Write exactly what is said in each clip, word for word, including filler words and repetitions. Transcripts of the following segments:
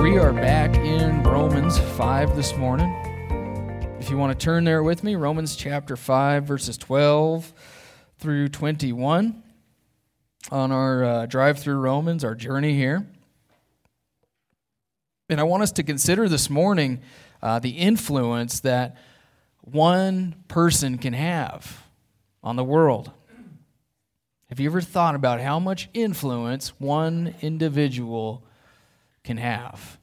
We are back in Romans five this morning. If you want to turn there with me, Romans chapter five, verses twelve through twenty-one, on our uh, drive through Romans, our journey here. And I want us to consider this morning uh, the influence that one person can have on the world. Have you ever thought about how much influence one individual can have?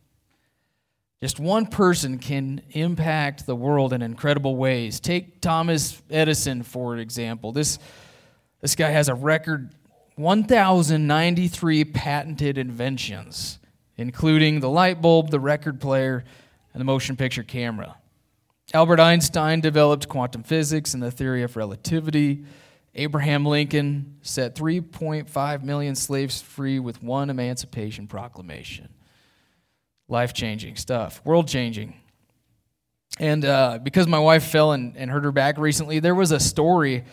Just one person can impact the world in incredible ways. Take Thomas Edison, for example. This, this guy has a record one thousand ninety-three patented inventions, including the light bulb, the record player, and the motion picture camera. Albert Einstein developed quantum physics and the theory of relativity. Abraham Lincoln set three point five million slaves free with one Emancipation Proclamation. Life-changing stuff, world-changing. And uh, because my wife fell and, and hurt her back recently, there was a story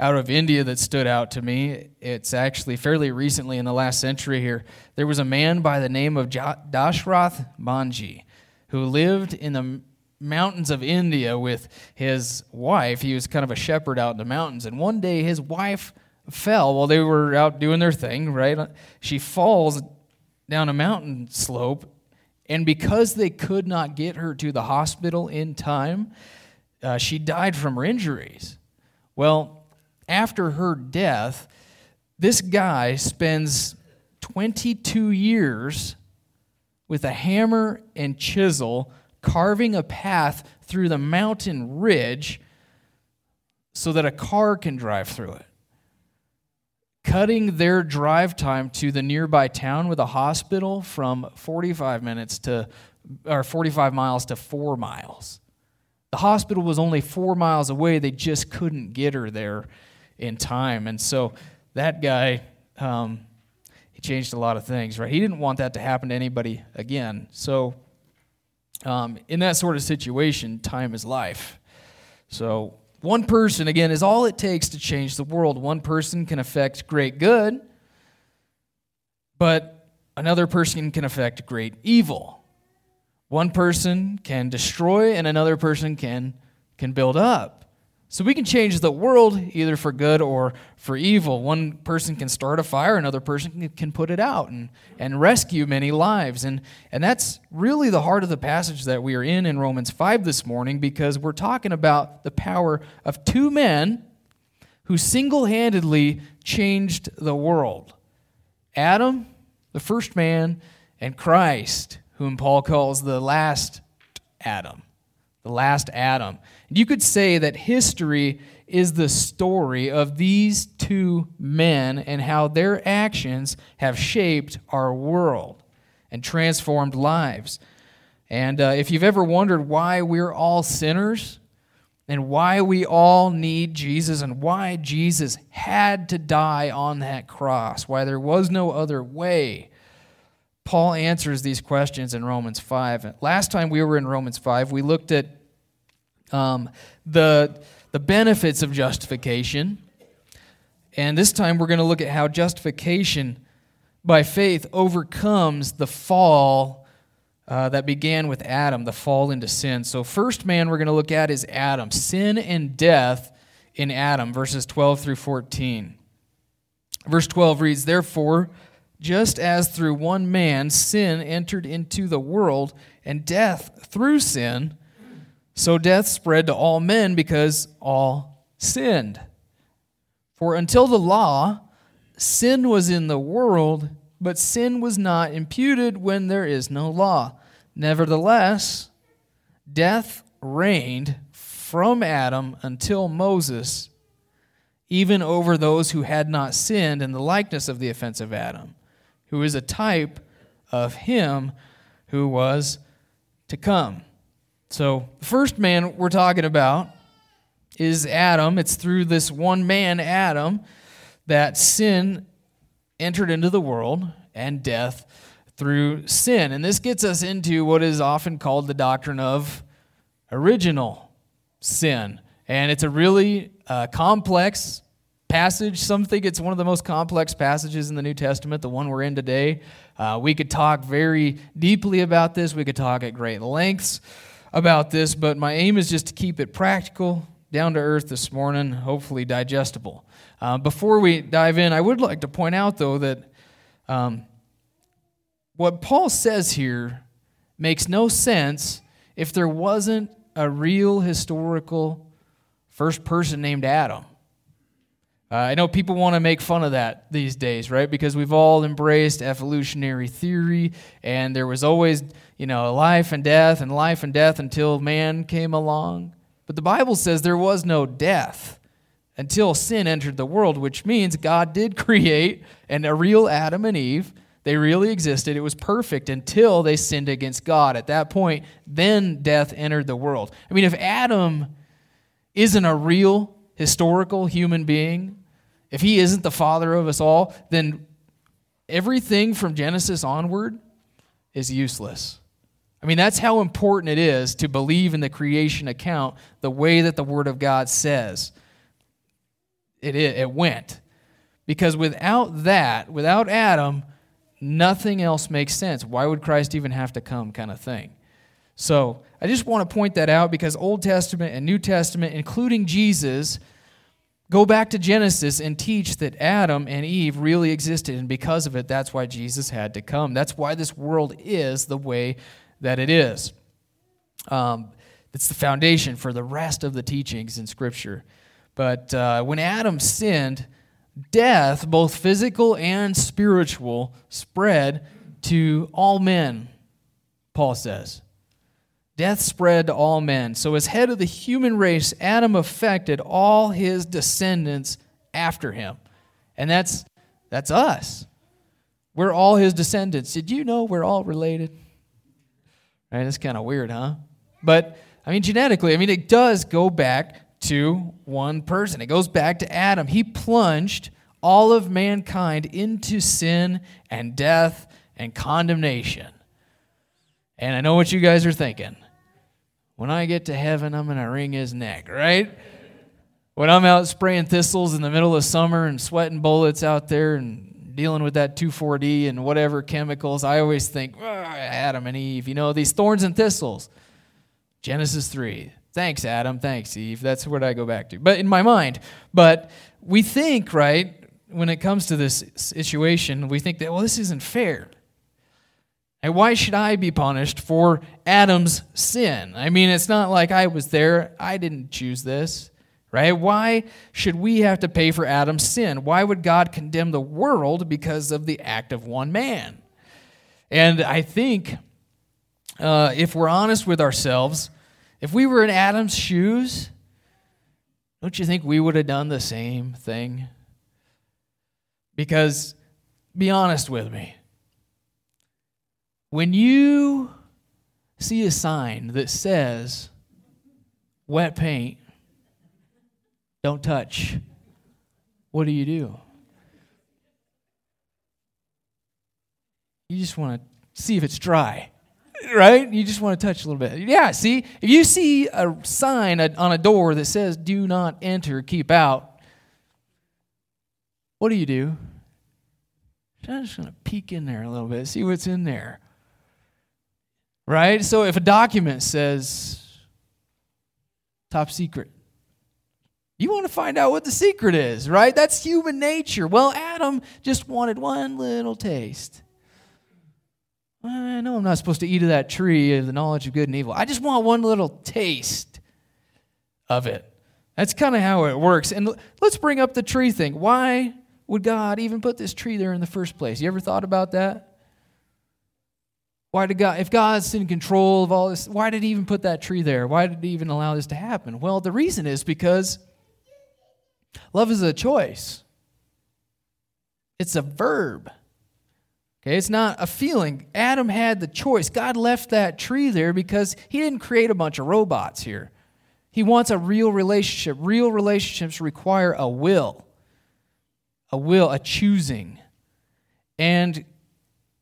out of India that stood out to me. It's actually fairly recently in the last century here. There was a man by the name of Dashrath Manji who lived in the mountains of India with his wife. He was kind of a shepherd out in the mountains. And one day his wife fell while they were out doing their thing, right? She falls down a mountain slope. And because they could not get her to the hospital in time, uh, she died from her injuries. Well, after her death, this guy spends twenty-two years with a hammer and chisel carving a path through the mountain ridge so that a car can drive through it, cutting their drive time to the nearby town with a hospital from forty-five minutes to, or forty-five miles to four miles. The hospital was only four miles away. They just couldn't get her there in time. And so that guy, um, he changed a lot of things, right? He didn't want that to happen to anybody again. So um, in that sort of situation, time is life. So one person, again, is all it takes to change the world. One person can affect great good, but another person can affect great evil. One person can destroy, and another person can, can build up. So we can change the world either for good or for evil. One person can start a fire, another person can put it out and, and rescue many lives. And, and that's really the heart of the passage that we are in in Romans five this morning, because we're talking about the power of two men who single-handedly changed the world. Adam, the first man, and Christ, whom Paul calls the last Adam. The last Adam. You could say that history is the story of these two men and how their actions have shaped our world and transformed lives. And uh, if you've ever wondered why we're all sinners and why we all need Jesus and why Jesus had to die on that cross, why there was no other way, Paul answers these questions in Romans five. Last time we were in Romans five, we looked at um, the, the benefits of justification. And this time we're going to look at how justification by faith overcomes the fall uh, that began with Adam, the fall into sin. So first man we're going to look at is Adam, sin and death in Adam, verses twelve through fourteen. Verse twelve reads, "Therefore, just as through one man sin entered into the world, and death through sin, so death spread to all men because all sinned. For until the law, sin was in the world, but sin was not imputed when there is no law. Nevertheless, death reigned from Adam until Moses, even over those who had not sinned in the likeness of the offense of Adam, who is a type of him who was to come. So the first man we're talking about is Adam. It's through this one man, Adam, that sin entered into the world and death through sin. And this gets us into what is often called the doctrine of original sin. And it's a really uh, complex passage. Some think it's one of the most complex passages in the New Testament, the one we're in today. Uh, we could talk very deeply about this. We could talk at great lengths about this, but my aim is just to keep it practical, down to earth this morning, hopefully digestible. Uh, before we dive in, I would like to point out, though, that um, what Paul says here makes no sense if there wasn't a real historical first person named Adam. Uh, I know people want to make fun of that these days, right? Because we've all embraced evolutionary theory, and there was always, you know, life and death and life and death until man came along. But the Bible says there was no death until sin entered the world, which means God did create and a real Adam and Eve. They really existed. It was perfect until they sinned against God. At that point, then death entered the world. I mean, if Adam isn't a real historical human being, if he isn't the father of us all, then everything from Genesis onward is useless. I mean, that's how important it is to believe in the creation account the way that the Word of God says it, it, it went. Because without that, without Adam, nothing else makes sense. Why would Christ even have to come, kind of thing? So I just want to point that out because Old Testament and New Testament, including Jesus, go back to Genesis and teach that Adam and Eve really existed, and because of it, that's why Jesus had to come. That's why this world is the way that it is. Um, it's the foundation for the rest of the teachings in Scripture. But uh, when Adam sinned, death, both physical and spiritual, spread to all men, Paul says. Death spread to all men. So as head of the human race, Adam affected all his descendants after him. And that's that's us. We're all his descendants. Did you know we're all related? Right, that's kind of weird, huh? But, I mean, genetically, I mean, it does go back to one person. It goes back to Adam. He plunged all of mankind into sin and death and condemnation. And I know what you guys are thinking. When I get to heaven, I'm going to wring his neck, right? When I'm out spraying thistles in the middle of summer and sweating bullets out there and dealing with that two four D and whatever chemicals, I always think, oh, Adam and Eve, you know, these thorns and thistles. Genesis three. Thanks, Adam. Thanks, Eve. That's what I go back to. But in my mind, but we think, right, when it comes to this situation, we think that, well, this isn't fair. And why should I be punished for Adam's sin? I mean, it's not like I was there. I didn't choose this, right? Why should we have to pay for Adam's sin? Why would God condemn the world because of the act of one man? And I think uh, if we're honest with ourselves, if we were in Adam's shoes, don't you think we would have done the same thing? Because be honest with me. When you see a sign that says, wet paint, don't touch, what do you do? You just want to see if it's dry, right? You just want to touch a little bit. Yeah, see, if you see a sign on a door that says, do not enter, keep out, what do you do? I'm just going to peek in there a little bit, see what's in there. Right? So if a document says top secret, you want to find out what the secret is, right? That's human nature. Well, Adam just wanted one little taste. I know I'm not supposed to eat of that tree of the knowledge of good and evil. I just want one little taste of it. That's kind of how it works. And let's bring up the tree thing. Why would God even put this tree there in the first place? You ever thought about that? Why did God, if God's in control of all this, why did he even put that tree there? Why did he even allow this to happen? Well, the reason is because love is a choice. It's a verb. Okay, it's not a feeling. Adam had the choice. God left that tree there because he didn't create a bunch of robots here. He wants a real relationship. Real relationships require a will, a will, a choosing. And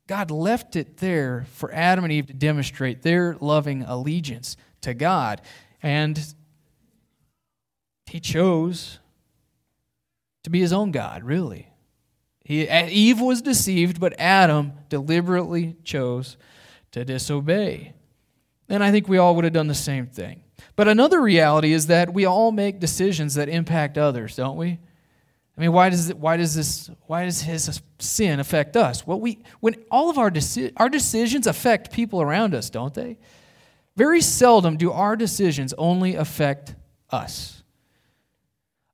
God left it there for Adam and Eve to demonstrate their loving allegiance to God. And he chose to be his own God, really. He, Eve was deceived, but Adam deliberately chose to disobey. And I think we all would have done the same thing. But another reality is that we all make decisions that impact others, don't we? I mean, why does it, why does this why does his sin affect us? Well, we when all of our deci- our decisions affect people around us, don't they? Very seldom do our decisions only affect us.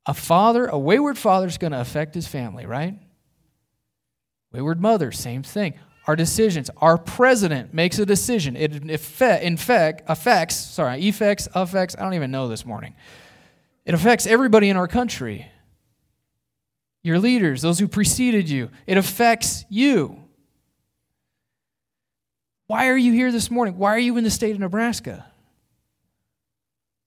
A father, a wayward father, is going to affect his family, right? Wayward mother, same thing. Our decisions. Our president makes a decision. It effect, in fact, affects, sorry, effects, affects, I don't even know this morning. It affects everybody in our country. Your leaders, those who preceded you. It affects you. Why are you here this morning? Why are you in the state of Nebraska?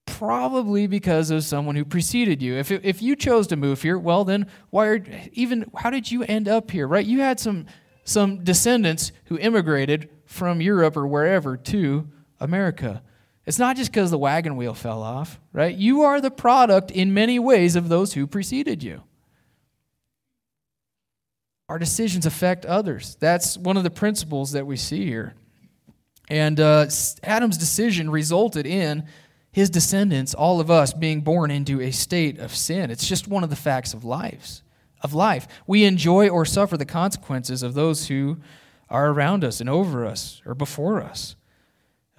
Probably because of someone who preceded you. If if you chose to move here, well then why are even how did you end up here? Right? You had some some descendants who immigrated from Europe or wherever to America. It's not just because the wagon wheel fell off, right? You are the product in many ways of those who preceded you. Our decisions affect others. That's one of the principles that we see here. And uh, Adam's decision resulted in his descendants, all of us, being born into a state of sin. It's just one of the facts of lives, of life. We enjoy or suffer the consequences of those who are around us and over us or before us.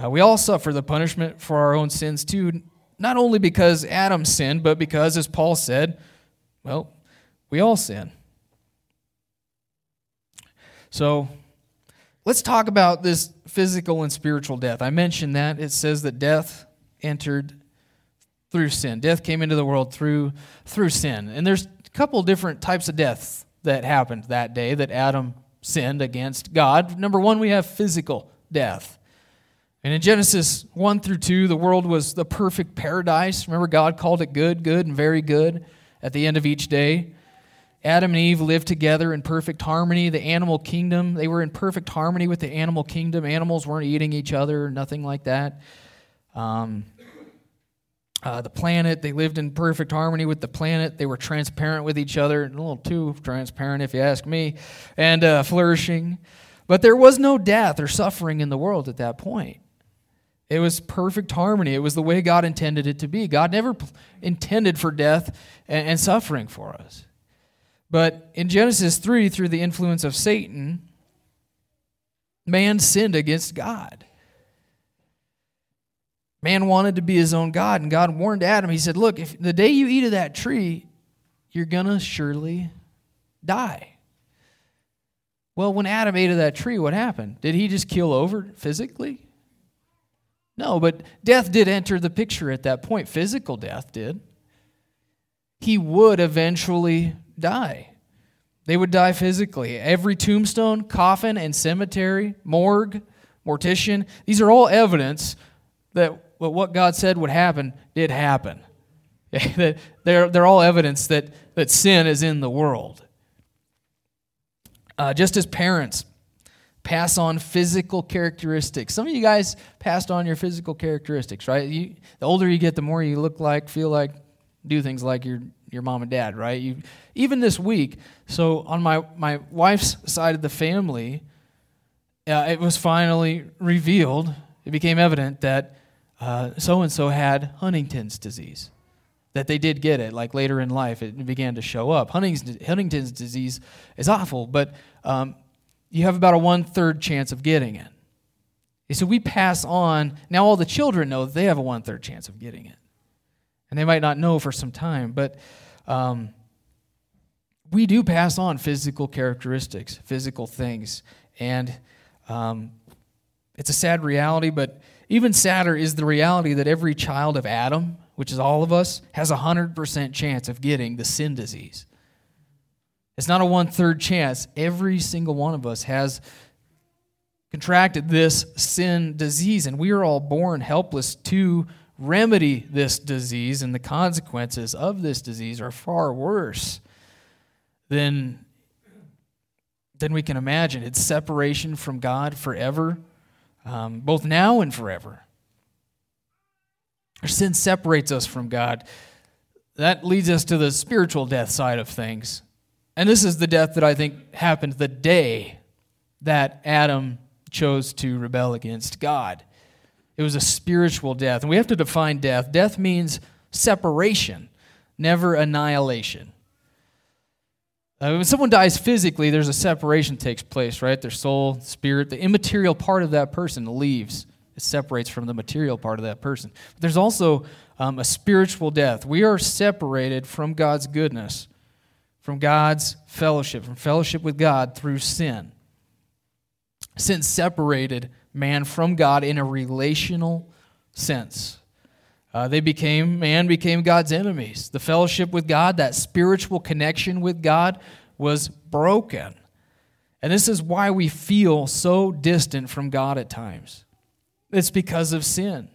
Uh, we all suffer the punishment for our own sins too, not only because Adam sinned, but because, as Paul said, well, we all sin. So let's talk about this physical and spiritual death. I mentioned that. It says that death entered through sin. Death came into the world through through sin. And there's a couple different types of deaths that happened that day that Adam sinned against God. Number one, we have physical death. And in Genesis one through two, the world was the perfect paradise. Remember, God called it good, good, and very good at the end of each day. Adam and Eve lived together in perfect harmony. The animal kingdom, they were in perfect harmony with the animal kingdom. Animals weren't eating each other, nothing like that. Um, uh, the planet, they lived in perfect harmony with the planet. They were transparent with each other, a little too transparent if you ask me, and uh, flourishing. But there was no death or suffering in the world at that point. It was perfect harmony. It was the way God intended it to be. God never p- intended for death and, and suffering for us. But in Genesis three, through the influence of Satan, man sinned against God. Man wanted to be his own God, and God warned Adam. He said, look, if the day you eat of that tree, you're going to surely die. Well, when Adam ate of that tree, what happened? Did he just keel over physically? No, but death did enter the picture at that point. Physical death did. He would eventually die. They would die physically. Every tombstone, coffin, and cemetery, morgue, mortician, these are all evidence that what God said would happen did happen. they're, they're all evidence that, that sin is in the world. Uh, just as parents pass on physical characteristics. Some of you guys passed on your physical characteristics, right? You, the older you get, the more you look like, feel like, do things like your your mom and dad, right? You even this week, so on my, my wife's side of the family, uh, it was finally revealed, it became evident that uh, so-and-so had Huntington's disease, that they did get it, like later in life it began to show up. Huntington's, Huntington's disease is awful, but um, you have about a one-third chance of getting it. And so we pass on, now all the children know that they have a one-third chance of getting it. And they might not know for some time, but um, we do pass on physical characteristics, physical things. And um, it's a sad reality, but even sadder is the reality that every child of Adam, which is all of us, has a one hundred percent chance of getting the sin disease. It's not a one-third chance. Every single one of us has contracted this sin disease, and we are all born helpless to remedy this disease, and the consequences of this disease are far worse than, than we can imagine. It's separation from God forever, um, both now and forever. Our sin separates us from God. That leads us to the spiritual death side of things. And this is the death that I think happened the day that Adam chose to rebel against God. It was a spiritual death. And we have to define death. Death means separation, never annihilation. Uh, when someone dies physically, there's a separation that takes place, right? Their soul, spirit, the immaterial part of that person leaves. It separates from the material part of that person. But there's also um, a spiritual death. We are separated from God's goodness, from God's fellowship, from fellowship with God through sin. Sin separated man from God in a relational sense. Uh, they became, man became God's enemies. The fellowship with God, that spiritual connection with God, was broken. And this is why we feel so distant from God at times. It's because of sin.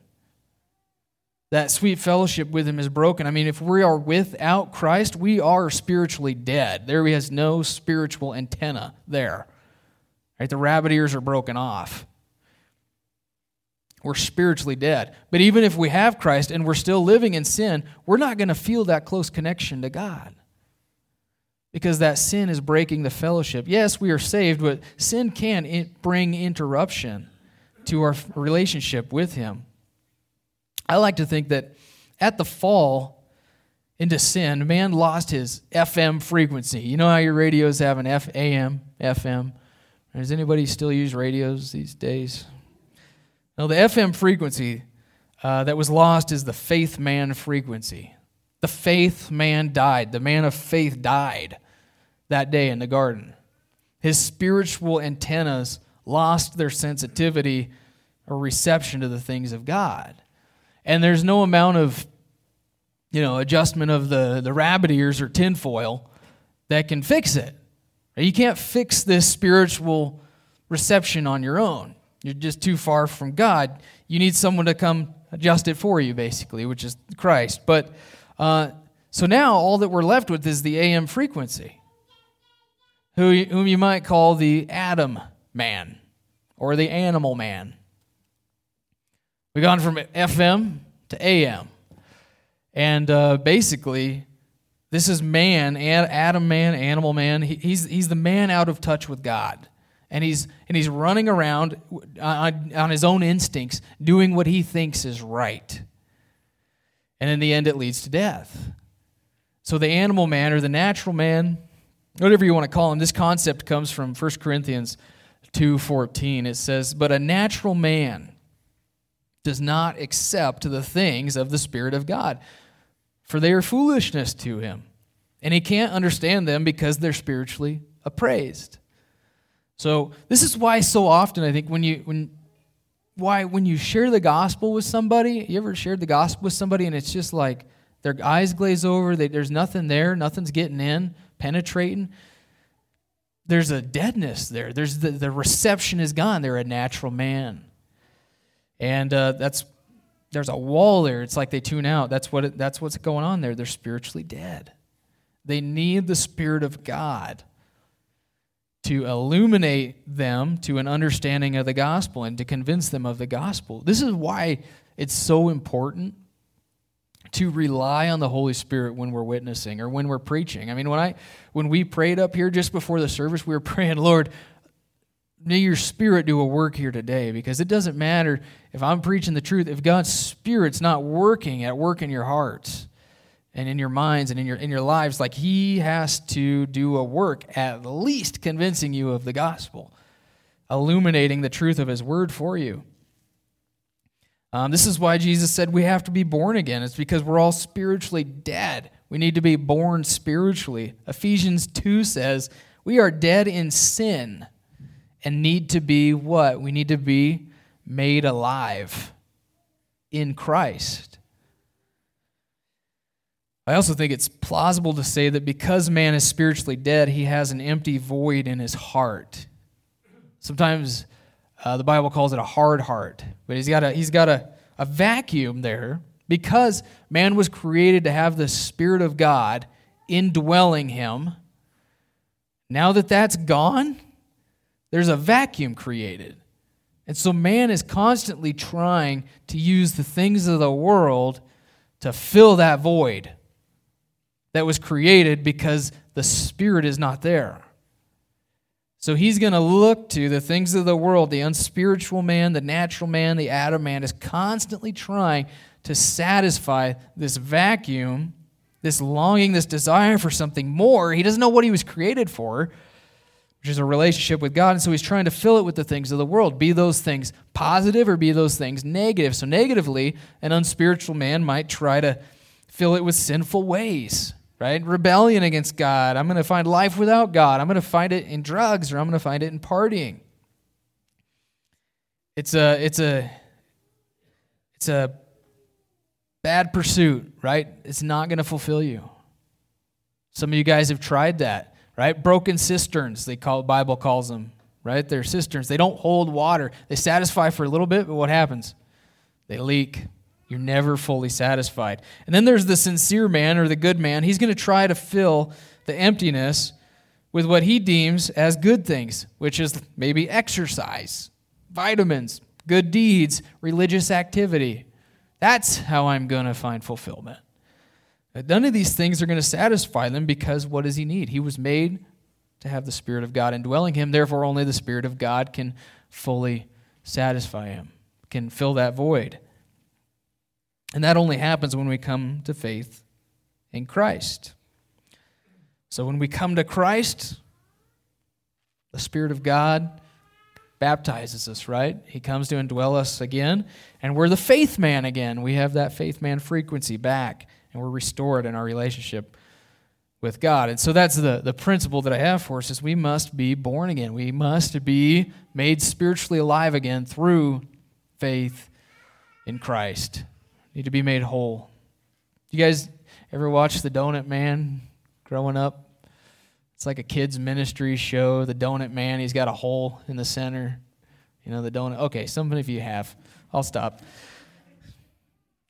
That sweet fellowship with Him is broken. I mean, if we are without Christ, we are spiritually dead. There is no spiritual antenna there. Right? The rabbit ears are broken off. We're spiritually dead. But even if we have Christ and we're still living in sin, we're not going to feel that close connection to God because that sin is breaking the fellowship. Yes, we are saved, but sin can bring interruption to our relationship with Him. I like to think that at the fall into sin, man lost his F M frequency. You know how your radios have an F A M, F M? Does anybody still use radios these days? Now, the F M frequency uh, that was lost is the faith man frequency. The faith man died. The man of faith died that day in the garden. His spiritual antennas lost their sensitivity or reception to the things of God. And there's no amount of, you know, adjustment of the, the rabbit ears or tinfoil that can fix it. You can't fix this spiritual reception on your own. You're just too far from God. You need someone to come adjust it for you, basically, which is Christ. But uh, so now all that we're left with is the A M frequency, who, whom you might call the Adam man or the animal man. We've gone from F M to A M. And uh, basically, this is man, Adam man, animal man. He, he's, he's the man out of touch with God. And he's and he's running around on, on his own instincts, doing what he thinks is right. And in the end, it leads to death. So the animal man or the natural man, whatever you want to call him, this concept comes from First Corinthians two fourteen. It says, "But a natural man does not accept the things of the Spirit of God, for they are foolishness to him, and he can't understand them because they're spiritually appraised." So this is why so often I think when you when why when you share the gospel with somebody, you ever shared the gospel with somebody and it's just like their eyes glaze over, they, there's nothing there, nothing's getting in, penetrating. There's a deadness there. There's the, the reception is gone. They're a natural man, and uh, that's there's a wall there. It's like they tune out. That's what it, that's what's going on there. They're spiritually dead. They need the Spirit of God to illuminate them to an understanding of the gospel and to convince them of the gospel. This is why it's so important to rely on the Holy Spirit when we're witnessing or when we're preaching. I mean, when I when we prayed up here just before the service, we were praying, "Lord, may your Spirit do a work here today," because it doesn't matter if I'm preaching the truth, if God's Spirit's not working at work in your hearts and in your minds and in your in your lives, like He has to do a work, at least convincing you of the gospel, illuminating the truth of His word for you. Um, this is why Jesus said we have to be born again. It's because we're all spiritually dead. We need to be born spiritually. Ephesians two says we are dead in sin and need to be what? We need to be made alive in Christ. I also think it's plausible to say that because man is spiritually dead, he has an empty void in his heart. Sometimes uh, the Bible calls it a hard heart, but he's got a he's got a, a vacuum there because man was created to have the Spirit of God indwelling him. Now that that's gone, there's a vacuum created. And so man is constantly trying to use the things of the world to fill that void that was created because the Spirit is not there. So he's going to look to the things of the world. The unspiritual man, the natural man, the Adam man is constantly trying to satisfy this vacuum, this longing, this desire for something more. He doesn't know what he was created for, which is a relationship with God, and so he's trying to fill it with the things of the world, be those things positive or be those things negative. So negatively, an unspiritual man might try to fill it with sinful ways, right? Rebellion against God. I'm going to find life without God. I'm going to find it in drugs, or I'm going to find it in partying. It's a, it's a, it's a bad pursuit, right? It's not going to fulfill you. Some of you guys have tried that. Right? Broken cisterns, they call, Bible calls them, right? They're cisterns. They don't hold water. They satisfy for a little bit, but what happens? They leak. You're never fully satisfied. And then there's the sincere man or the good man. He's going to try to fill the emptiness with what he deems as good things, which is maybe exercise, vitamins, good deeds, religious activity. That's how I'm going to find fulfillment. None of these things are going to satisfy them because what does he need? He was made to have the Spirit of God indwelling him. Therefore, only the Spirit of God can fully satisfy him, can fill that void. And that only happens when we come to faith in Christ. So when we come to Christ, the Spirit of God baptizes us, right? He comes to indwell us again, and we're the faith man again. We have that faith man frequency back. And we're restored in our relationship with God. And so that's the, the principle that I have for us is we must be born again. We must be made spiritually alive again through faith in Christ. We need to be made whole. You guys ever watch The Donut Man growing up? It's like a kids' ministry show. The Donut Man, he's got a hole in the center. You know, the donut. Okay, some of you have. I'll stop.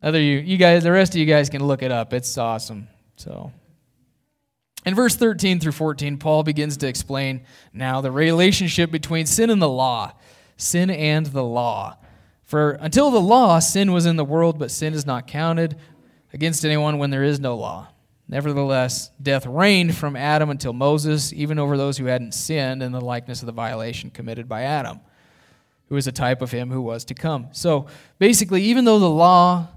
Other you, you guys, the rest of you guys can look it up. It's awesome. So, in verse thirteen through fourteen, Paul begins to explain now the relationship between sin and the law, sin and the law. For until the law, sin was in the world, but sin is not counted against anyone when there is no law. Nevertheless, death reigned from Adam until Moses, even over those who hadn't sinned, in the likeness of the violation committed by Adam, who is a type of him who was to come. So, basically, even though the law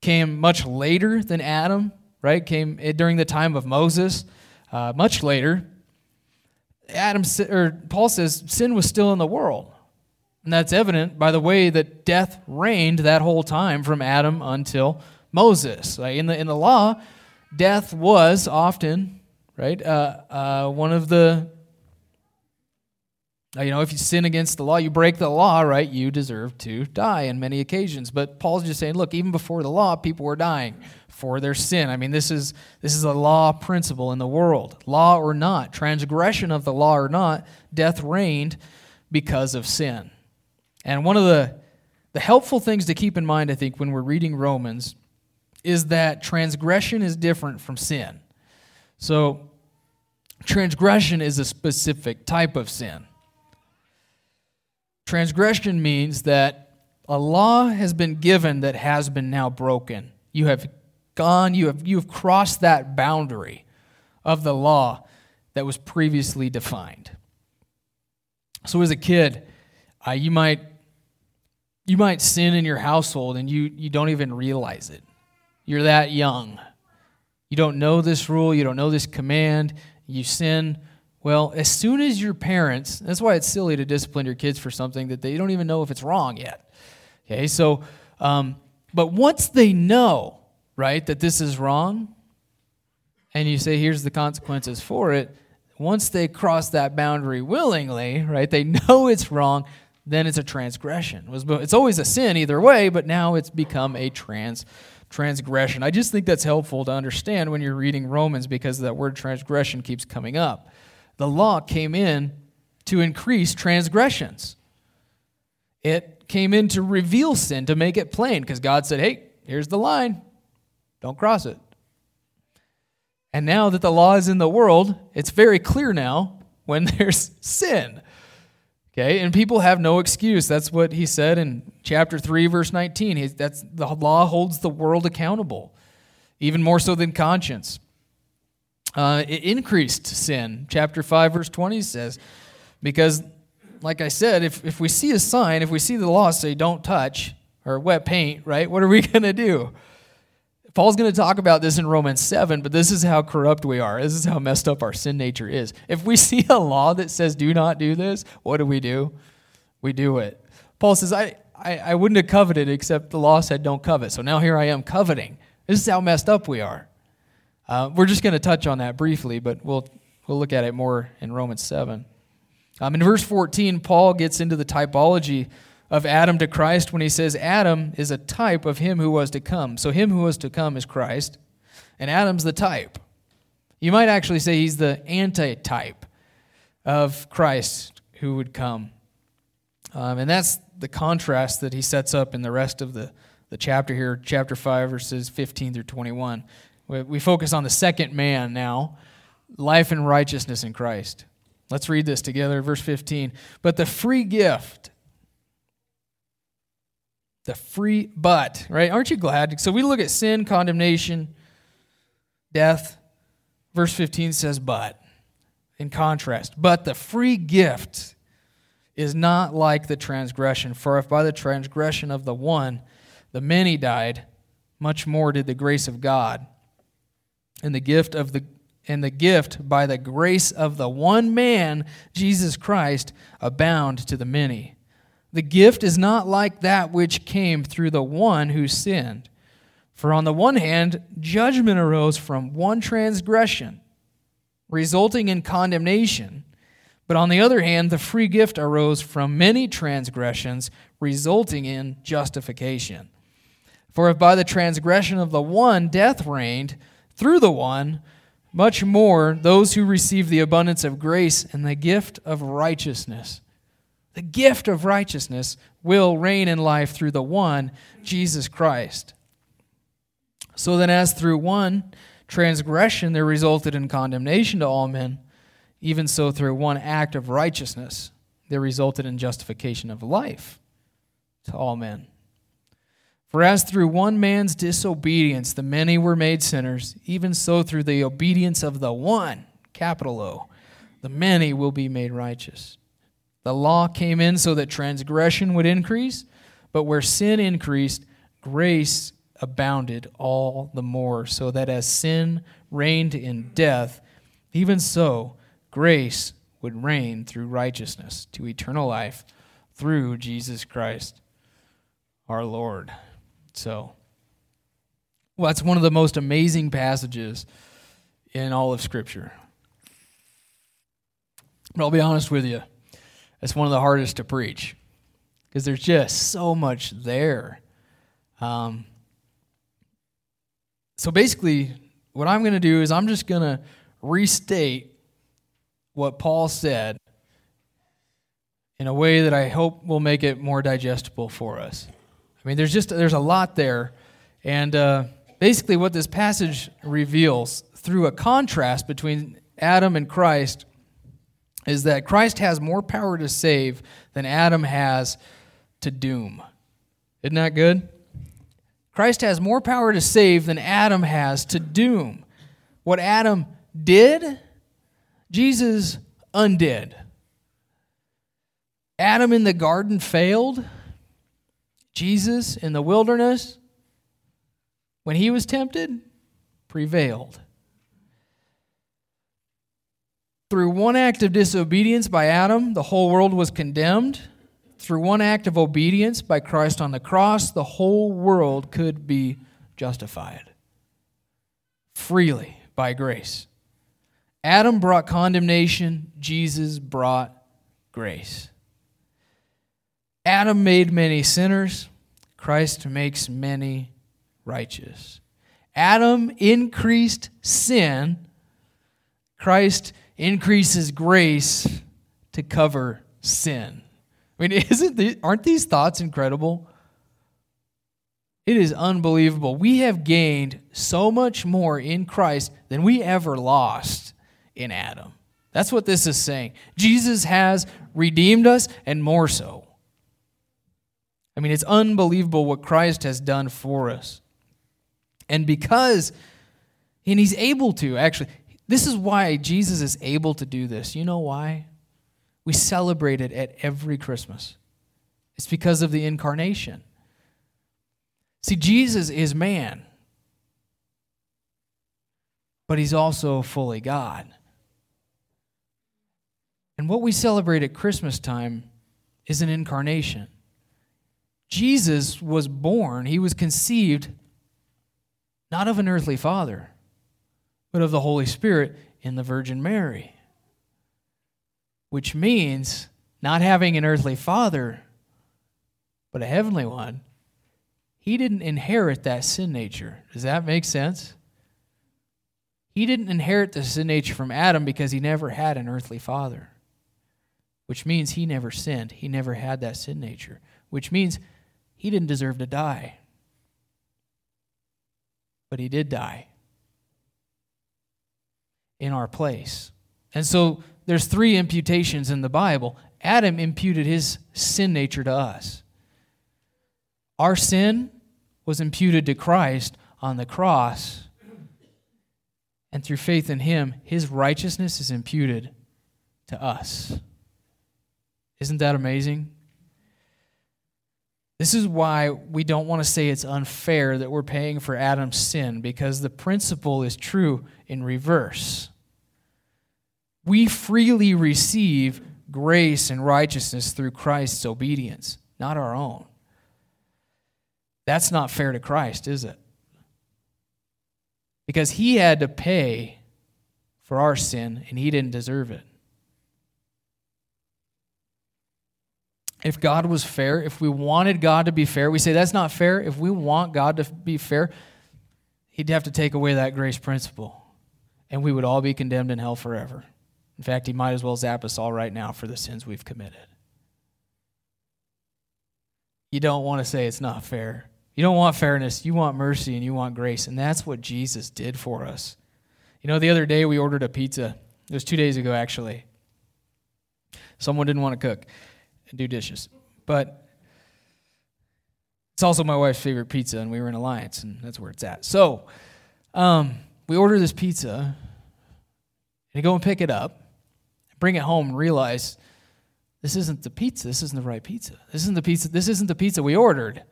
came much later than Adam, right? Came during the time of Moses, uh, much later. Adam or Paul says sin was still in the world, and that's evident by the way that death reigned that whole time from Adam until Moses. Like in the in the law, death was often right uh, uh, one of the you know if you sin against the law, you break the law, right? You deserve to die on many occasions. But Paul's just saying, look, even before the law, people were dying for their sin. I mean, this is this is a law principle in the world. Law or not, transgression of the law or not, death reigned because of sin. And one of the the helpful things to keep in mind, I think, when we're reading Romans, is that transgression is different from sin. So transgression is a specific type of sin. Transgression means that a law has been given that has been now broken. You have gone, you have you have crossed that boundary of the law that was previously defined. So as a kid, uh, you might you might sin in your household and you you don't even realize it. You're that young. You don't know this rule, you don't know this command, you sin. Well, as soon as your parents, that's why it's silly to discipline your kids for something that they don't even know if it's wrong yet. Okay, so, um, but once they know, right, that this is wrong, and you say, here's the consequences for it, once they cross that boundary willingly, right, they know it's wrong, then it's a transgression. It's always a sin either way, but now it's become a transgression. transgression. I just think that's helpful to understand when you're reading Romans, because that word transgression keeps coming up. The law came in to increase transgressions. It came in to reveal sin, to make it plain, because God said, hey, here's the line. Don't cross it. And now that the law is in the world, it's very clear now when there's sin. Okay, and people have no excuse. That's what he said in chapter three, verse nineteen. He, that's the law holds the world accountable, even more so than conscience. Uh, it increased sin. Chapter five, verse twenty says, because, like I said, if, if we see a sign, if we see the law say don't touch, or wet paint, right, what are we going to do? Paul's going to talk about this in Romans seven, but this is how corrupt we are. This is how messed up our sin nature is. If we see a law that says do not do this, what do we do? We do it. Paul says, I, I, I wouldn't have coveted except the law said don't covet. So now here I am coveting. This is how messed up we are. Uh, we're just going to touch on that briefly, but we'll we'll look at it more in Romans seven. Um, in verse fourteen, Paul gets into the typology of Adam to Christ when he says Adam is a type of him who was to come. So him who was to come is Christ, and Adam's the type. You might actually say he's the anti-type of Christ who would come. Um, and that's the contrast that he sets up in the rest of the, the chapter here, chapter five, verses fifteen through twenty-one. We, we focus on the second man now, life and righteousness in Christ. Let's read this together, verse fifteen. But the free gift... The free but, right? Aren't you glad? So we look at sin, condemnation, death. Verse fifteen says but, in contrast. But the free gift is not like the transgression. For if by the transgression of the one, the many died, much more did the grace of God. And the gift of the and the gift by the grace of the one man, Jesus Christ, abound to the many. The gift is not like that which came through the one who sinned. For on the one hand, judgment arose from one transgression, resulting in condemnation. But on the other hand, the free gift arose from many transgressions, resulting in justification. For if by the transgression of the one death reigned through the one, much more those who receive the abundance of grace and the gift of righteousness. The gift of righteousness will reign in life through the one, Jesus Christ. So then as through one transgression there resulted in condemnation to all men, even so through one act of righteousness there resulted in justification of life to all men. For as through one man's disobedience the many were made sinners, even so through the obedience of the one, capital O, the many will be made righteous. The law came in so that transgression would increase, but where sin increased, grace abounded all the more, so that as sin reigned in death, even so grace would reign through righteousness to eternal life through Jesus Christ our Lord. So, well, that's one of the most amazing passages in all of Scripture. But I'll be honest with you. It's one of the hardest to preach because there's just so much there. Um, so basically, what I'm going to do is I'm just going to restate what Paul said in a way that I hope will make it more digestible for us. I mean, there's just there's a lot there, and uh, basically what this passage reveals through a contrast between Adam and Christ is that Christ has more power to save than Adam has to doom. Isn't that good? Christ has more power to save than Adam has to doom. What Adam did, Jesus undid. Adam in the garden failed. Jesus in the wilderness, when he was tempted, prevailed. Through one act of disobedience by Adam, the whole world was condemned. Through one act of obedience by Christ on the cross, the whole world could be justified freely by grace. Adam brought condemnation, Jesus brought grace. Adam made many sinners, Christ makes many righteous. Adam increased sin. Christ increases grace to cover sin. I mean, isn't the, aren't these thoughts incredible? It is unbelievable. We have gained so much more in Christ than we ever lost in Adam. That's what this is saying. Jesus has redeemed us, and more so. I mean, it's unbelievable what Christ has done for us. And because, and he's able to, actually, this is why Jesus is able to do this. You know why? We celebrate it at every Christmas. It's because of the incarnation. See, Jesus is man, but he's also fully God. And what we celebrate at Christmas time is an incarnation. Jesus was born, he was conceived, not of an earthly father, but of the Holy Spirit in the Virgin Mary. Which means not having an earthly father, but a heavenly one, he didn't inherit that sin nature. Does that make sense? He didn't inherit the sin nature from Adam because he never had an earthly father. Which means he never sinned. He never had that sin nature. Which means he didn't deserve to die. But he did die in our place. And so there's three imputations in the Bible. Adam imputed his sin nature to us. Our sin was imputed to Christ on the cross. And through faith in him, his righteousness is imputed to us. Isn't that amazing? This is why we don't want to say it's unfair that we're paying for Adam's sin, because the principle is true in reverse. We freely receive grace and righteousness through Christ's obedience, not our own. That's not fair to Christ, is it? Because he had to pay for our sin, and he didn't deserve it. If God was fair, if we wanted God to be fair, we say that's not fair. If we want God to be fair, he'd have to take away that grace principle, and we would all be condemned in hell forever. In fact, he might as well zap us all right now for the sins we've committed. You don't want to say it's not fair. You don't want fairness. You want mercy, and you want grace, and that's what Jesus did for us. You know, the other day we ordered a pizza. It was two days ago, actually. Someone didn't want to cook. Do dishes, but it's also my wife's favorite pizza, and we were in Alliance, and that's where it's at. So um, we order this pizza, and go and pick it up, bring it home, and realize this isn't the pizza. This isn't the right pizza. This isn't the pizza. This isn't the pizza we ordered.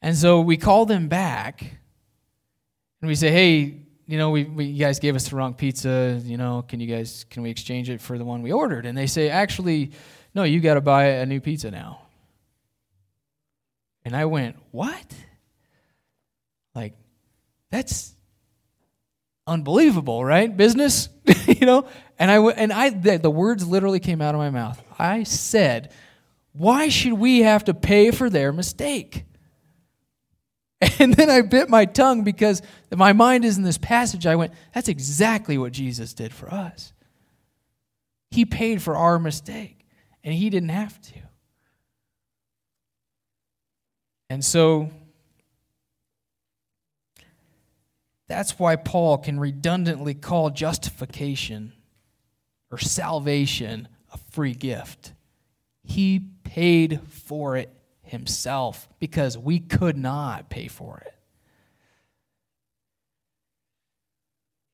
And so we call them back, and we say, "Hey, you know, we, we you guys gave us the wrong pizza. You know, can you guys can we exchange it for the one we ordered?" And they say, "Actually, no, you got to buy a new pizza now." And I went, "What? Like, that's unbelievable, right? Business, you know." And I went, and I the, the words literally came out of my mouth. I said, "Why should we have to pay for their mistake?" And then I bit my tongue because my mind is in this passage. I went, "That's exactly what Jesus did for us. He paid for our mistake." And he didn't have to. And so, that's why Paul can redundantly call justification or salvation a free gift. He paid for it himself because we could not pay for it.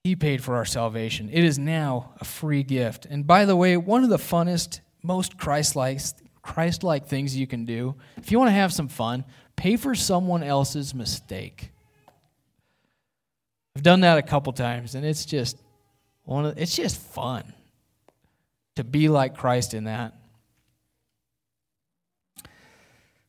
He paid for our salvation. It is now a free gift. And by the way, one of the funnest most Christ-like, Christ-like things you can do. If you want to have some fun, pay for someone else's mistake. I've done that a couple times, and it's just one of, it's just fun to be like Christ in that.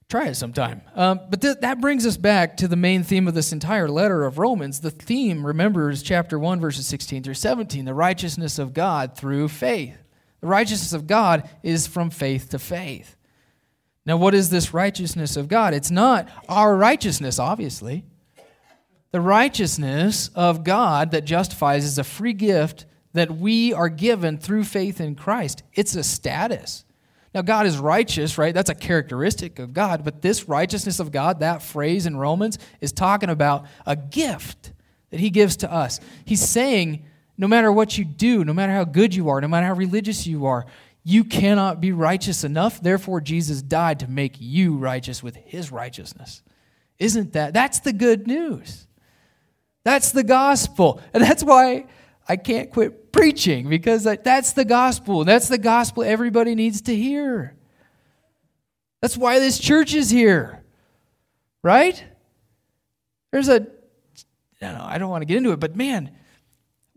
Try it sometime. Um, but th- that brings us back to the main theme of this entire letter of Romans. The theme, remember, is chapter one, verses sixteen through seventeen, the righteousness of God through faith. The righteousness of God is from faith to faith. Now, what is this righteousness of God? It's not our righteousness, obviously. The righteousness of God that justifies is a free gift that we are given through faith in Christ. It's a status. Now, God is righteous, right? That's a characteristic of God. But this righteousness of God, that phrase in Romans, is talking about a gift that he gives to us. He's saying, no matter what you do, no matter how good you are, no matter how religious you are, you cannot be righteous enough. Therefore, Jesus died to make you righteous with his righteousness. Isn't that? That's the good news. That's the gospel. And that's why I can't quit preaching, because that's the gospel. That's the gospel everybody needs to hear. That's why this church is here, right? There's a, no, no, I don't want to get into it, but man,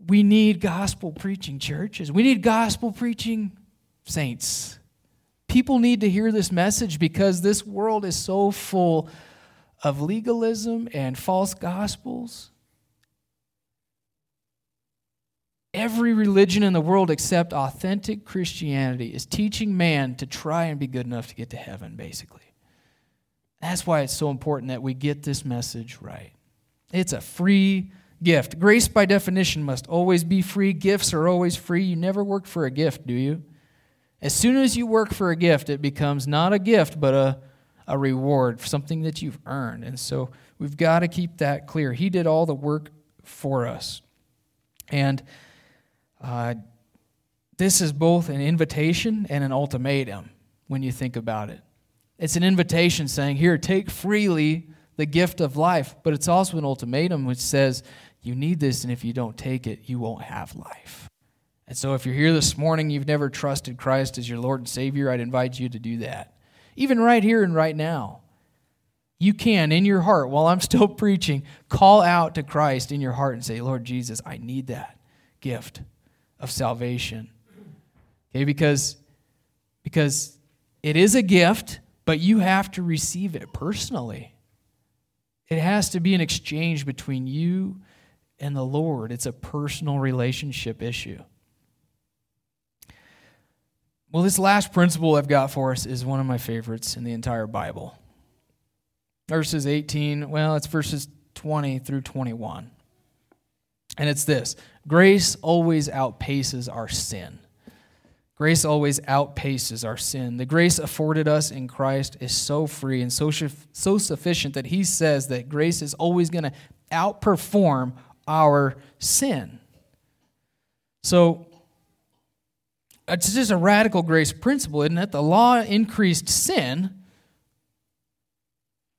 we need gospel preaching churches. We need gospel preaching saints. People need to hear this message because this world is so full of legalism and false gospels. Every religion in the world except authentic Christianity is teaching man to try and be good enough to get to heaven, basically. That's why it's so important that we get this message right. It's a free gift. Grace, by definition, must always be free. Gifts are always free. You never work for a gift, do you? As soon as you work for a gift, it becomes not a gift, but a, a reward, something that you've earned. And so we've got to keep that clear. He did all the work for us. And Uh, this is both an invitation and an ultimatum when you think about it. It's an invitation saying, here, take freely the gift of life, but it's also an ultimatum which says, you need this, and if you don't take it, you won't have life. And so if you're here this morning, you've never trusted Christ as your Lord and Savior, I'd invite you to do that. Even right here and right now, you can, in your heart, while I'm still preaching, call out to Christ in your heart and say, Lord Jesus, I need that gift of salvation. Okay, because, because it is a gift, but you have to receive it personally. It has to be an exchange between you and the Lord. It's a personal relationship issue. Well, this last principle I've got for us is one of my favorites in the entire Bible. Verses eighteen, well, it's verses twenty through twenty-one. And it's this: grace always outpaces our sin. Grace always outpaces our sin. The grace afforded us in Christ is so free and so so sufficient that he says that grace is always going to outperform our sin. So it's just a radical grace principle, isn't it? The law increased sin,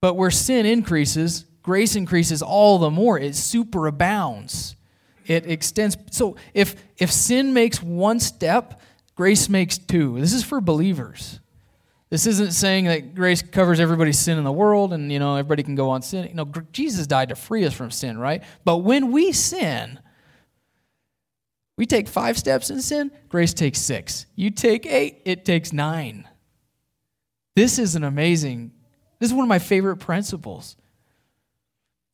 but where sin increases, grace increases all the more. It superabounds. It extends. So if if sin makes one step, grace makes two. This is for believers. This isn't saying that grace covers everybody's sin in the world and, you know, everybody can go on sinning. No, Jesus died to free us from sin, right? But when we sin, we take five steps in sin, grace takes six. You take eight, it takes nine. This is an amazing, this is one of my favorite principles.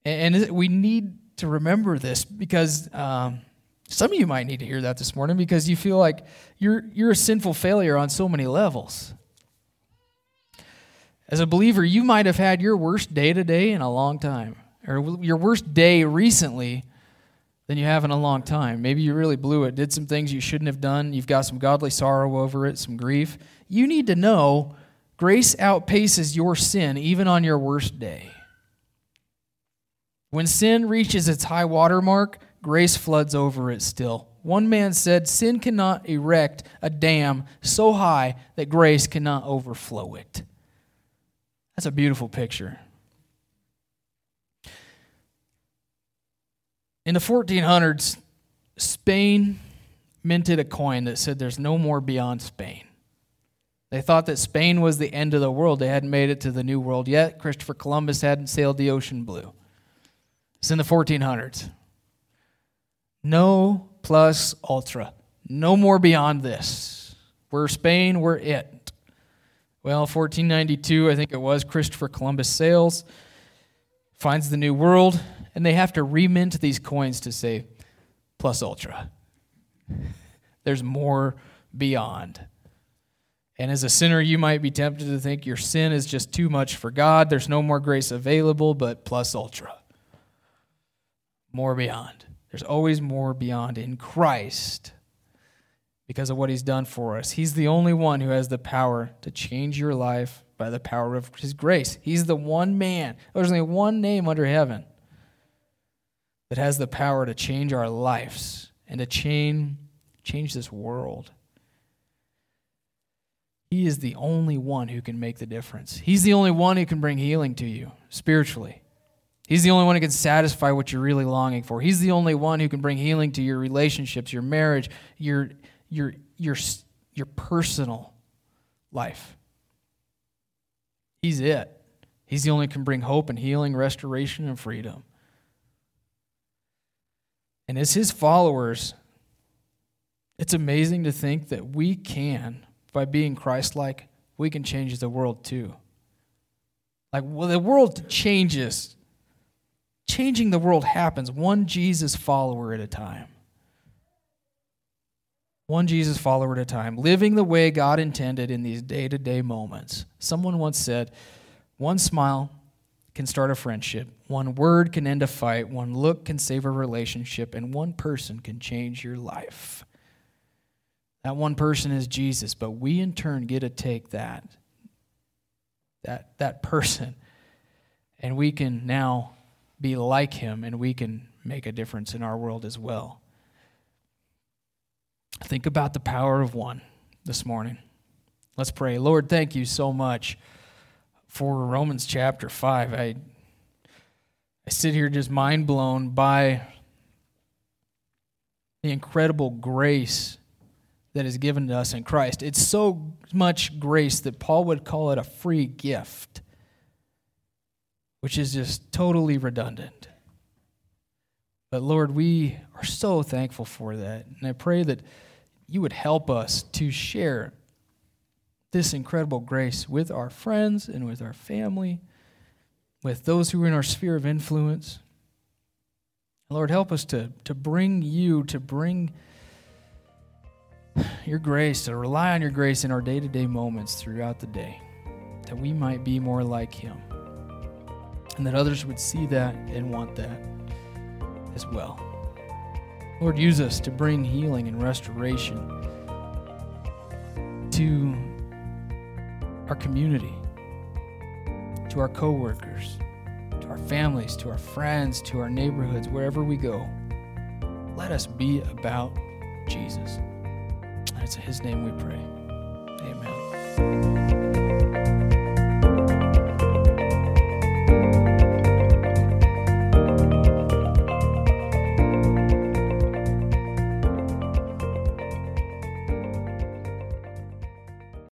And we need to remember this because um, some of you might need to hear that this morning because you feel like you're you're a sinful failure on so many levels. As a believer, you might have had your worst day today in a long time, or your worst day recently than you have in a long time. Maybe you really blew it, did some things you shouldn't have done. You've got some godly sorrow over it, some grief. You need to know grace outpaces your sin even on your worst day. When sin reaches its high water mark, grace floods over it still. One man said, sin cannot erect a dam so high that grace cannot overflow it. That's a beautiful picture. In the fourteen hundreds, Spain minted a coin that said there's no more beyond Spain. They thought that Spain was the end of the world. They hadn't made it to the New World yet. Christopher Columbus hadn't sailed the ocean blue. It's in the fourteen hundreds. No plus ultra. No more beyond this. We're Spain, we're it. Well, fourteen ninety-two, I think it was, Christopher Columbus sails, finds the New World, and they have to remint these coins to say plus ultra. There's more beyond. And as a sinner, you might be tempted to think your sin is just too much for God. There's no more grace available, but plus ultra. more beyond. There's always more beyond in Christ because of what he's done for us. He's the only one who has the power to change your life by the power of his grace. He's the one man. There's only one name under heaven that has the power to change our lives and to change, change this world. He is the only one who can make the difference. He's the only one who can bring healing to you spiritually. He's the only one who can satisfy what you're really longing for. He's the only one who can bring healing to your relationships, your marriage, your your your your personal life. He's it. He's the only one who can bring hope and healing, restoration, and freedom. And as his followers, it's amazing to think that we can, by being Christ-like, we can change the world too. Like, well, the world changes. Changing the world happens one Jesus follower at a time. One Jesus follower at a time, living the way God intended in these day-to-day moments. Someone once said, one smile can start a friendship, one word can end a fight, one look can save a relationship, and one person can change your life. That one person is Jesus, but we in turn get to take that, that, that person, and we can now be like him, and we can make a difference in our world as well. Think about the power of one this morning. Let's pray. Lord, thank you so much for Romans chapter five. I I sit here just mind blown by the incredible grace that is given to us in Christ. It's so much grace that Paul would call it a free gift, which is just totally redundant. But Lord, we are so thankful for that. And I pray that you would help us to share this incredible grace with our friends and with our family, with those who are in our sphere of influence. Lord, help us to, to bring you, to bring your grace, to rely on your grace in our day-to-day moments throughout the day, that we might be more like him, and that others would see that and want that as well. Lord, use us to bring healing and restoration to our community, to our coworkers, to our families, to our friends, to our neighborhoods, wherever we go. Let us be about Jesus. And it's in his name we pray. Amen.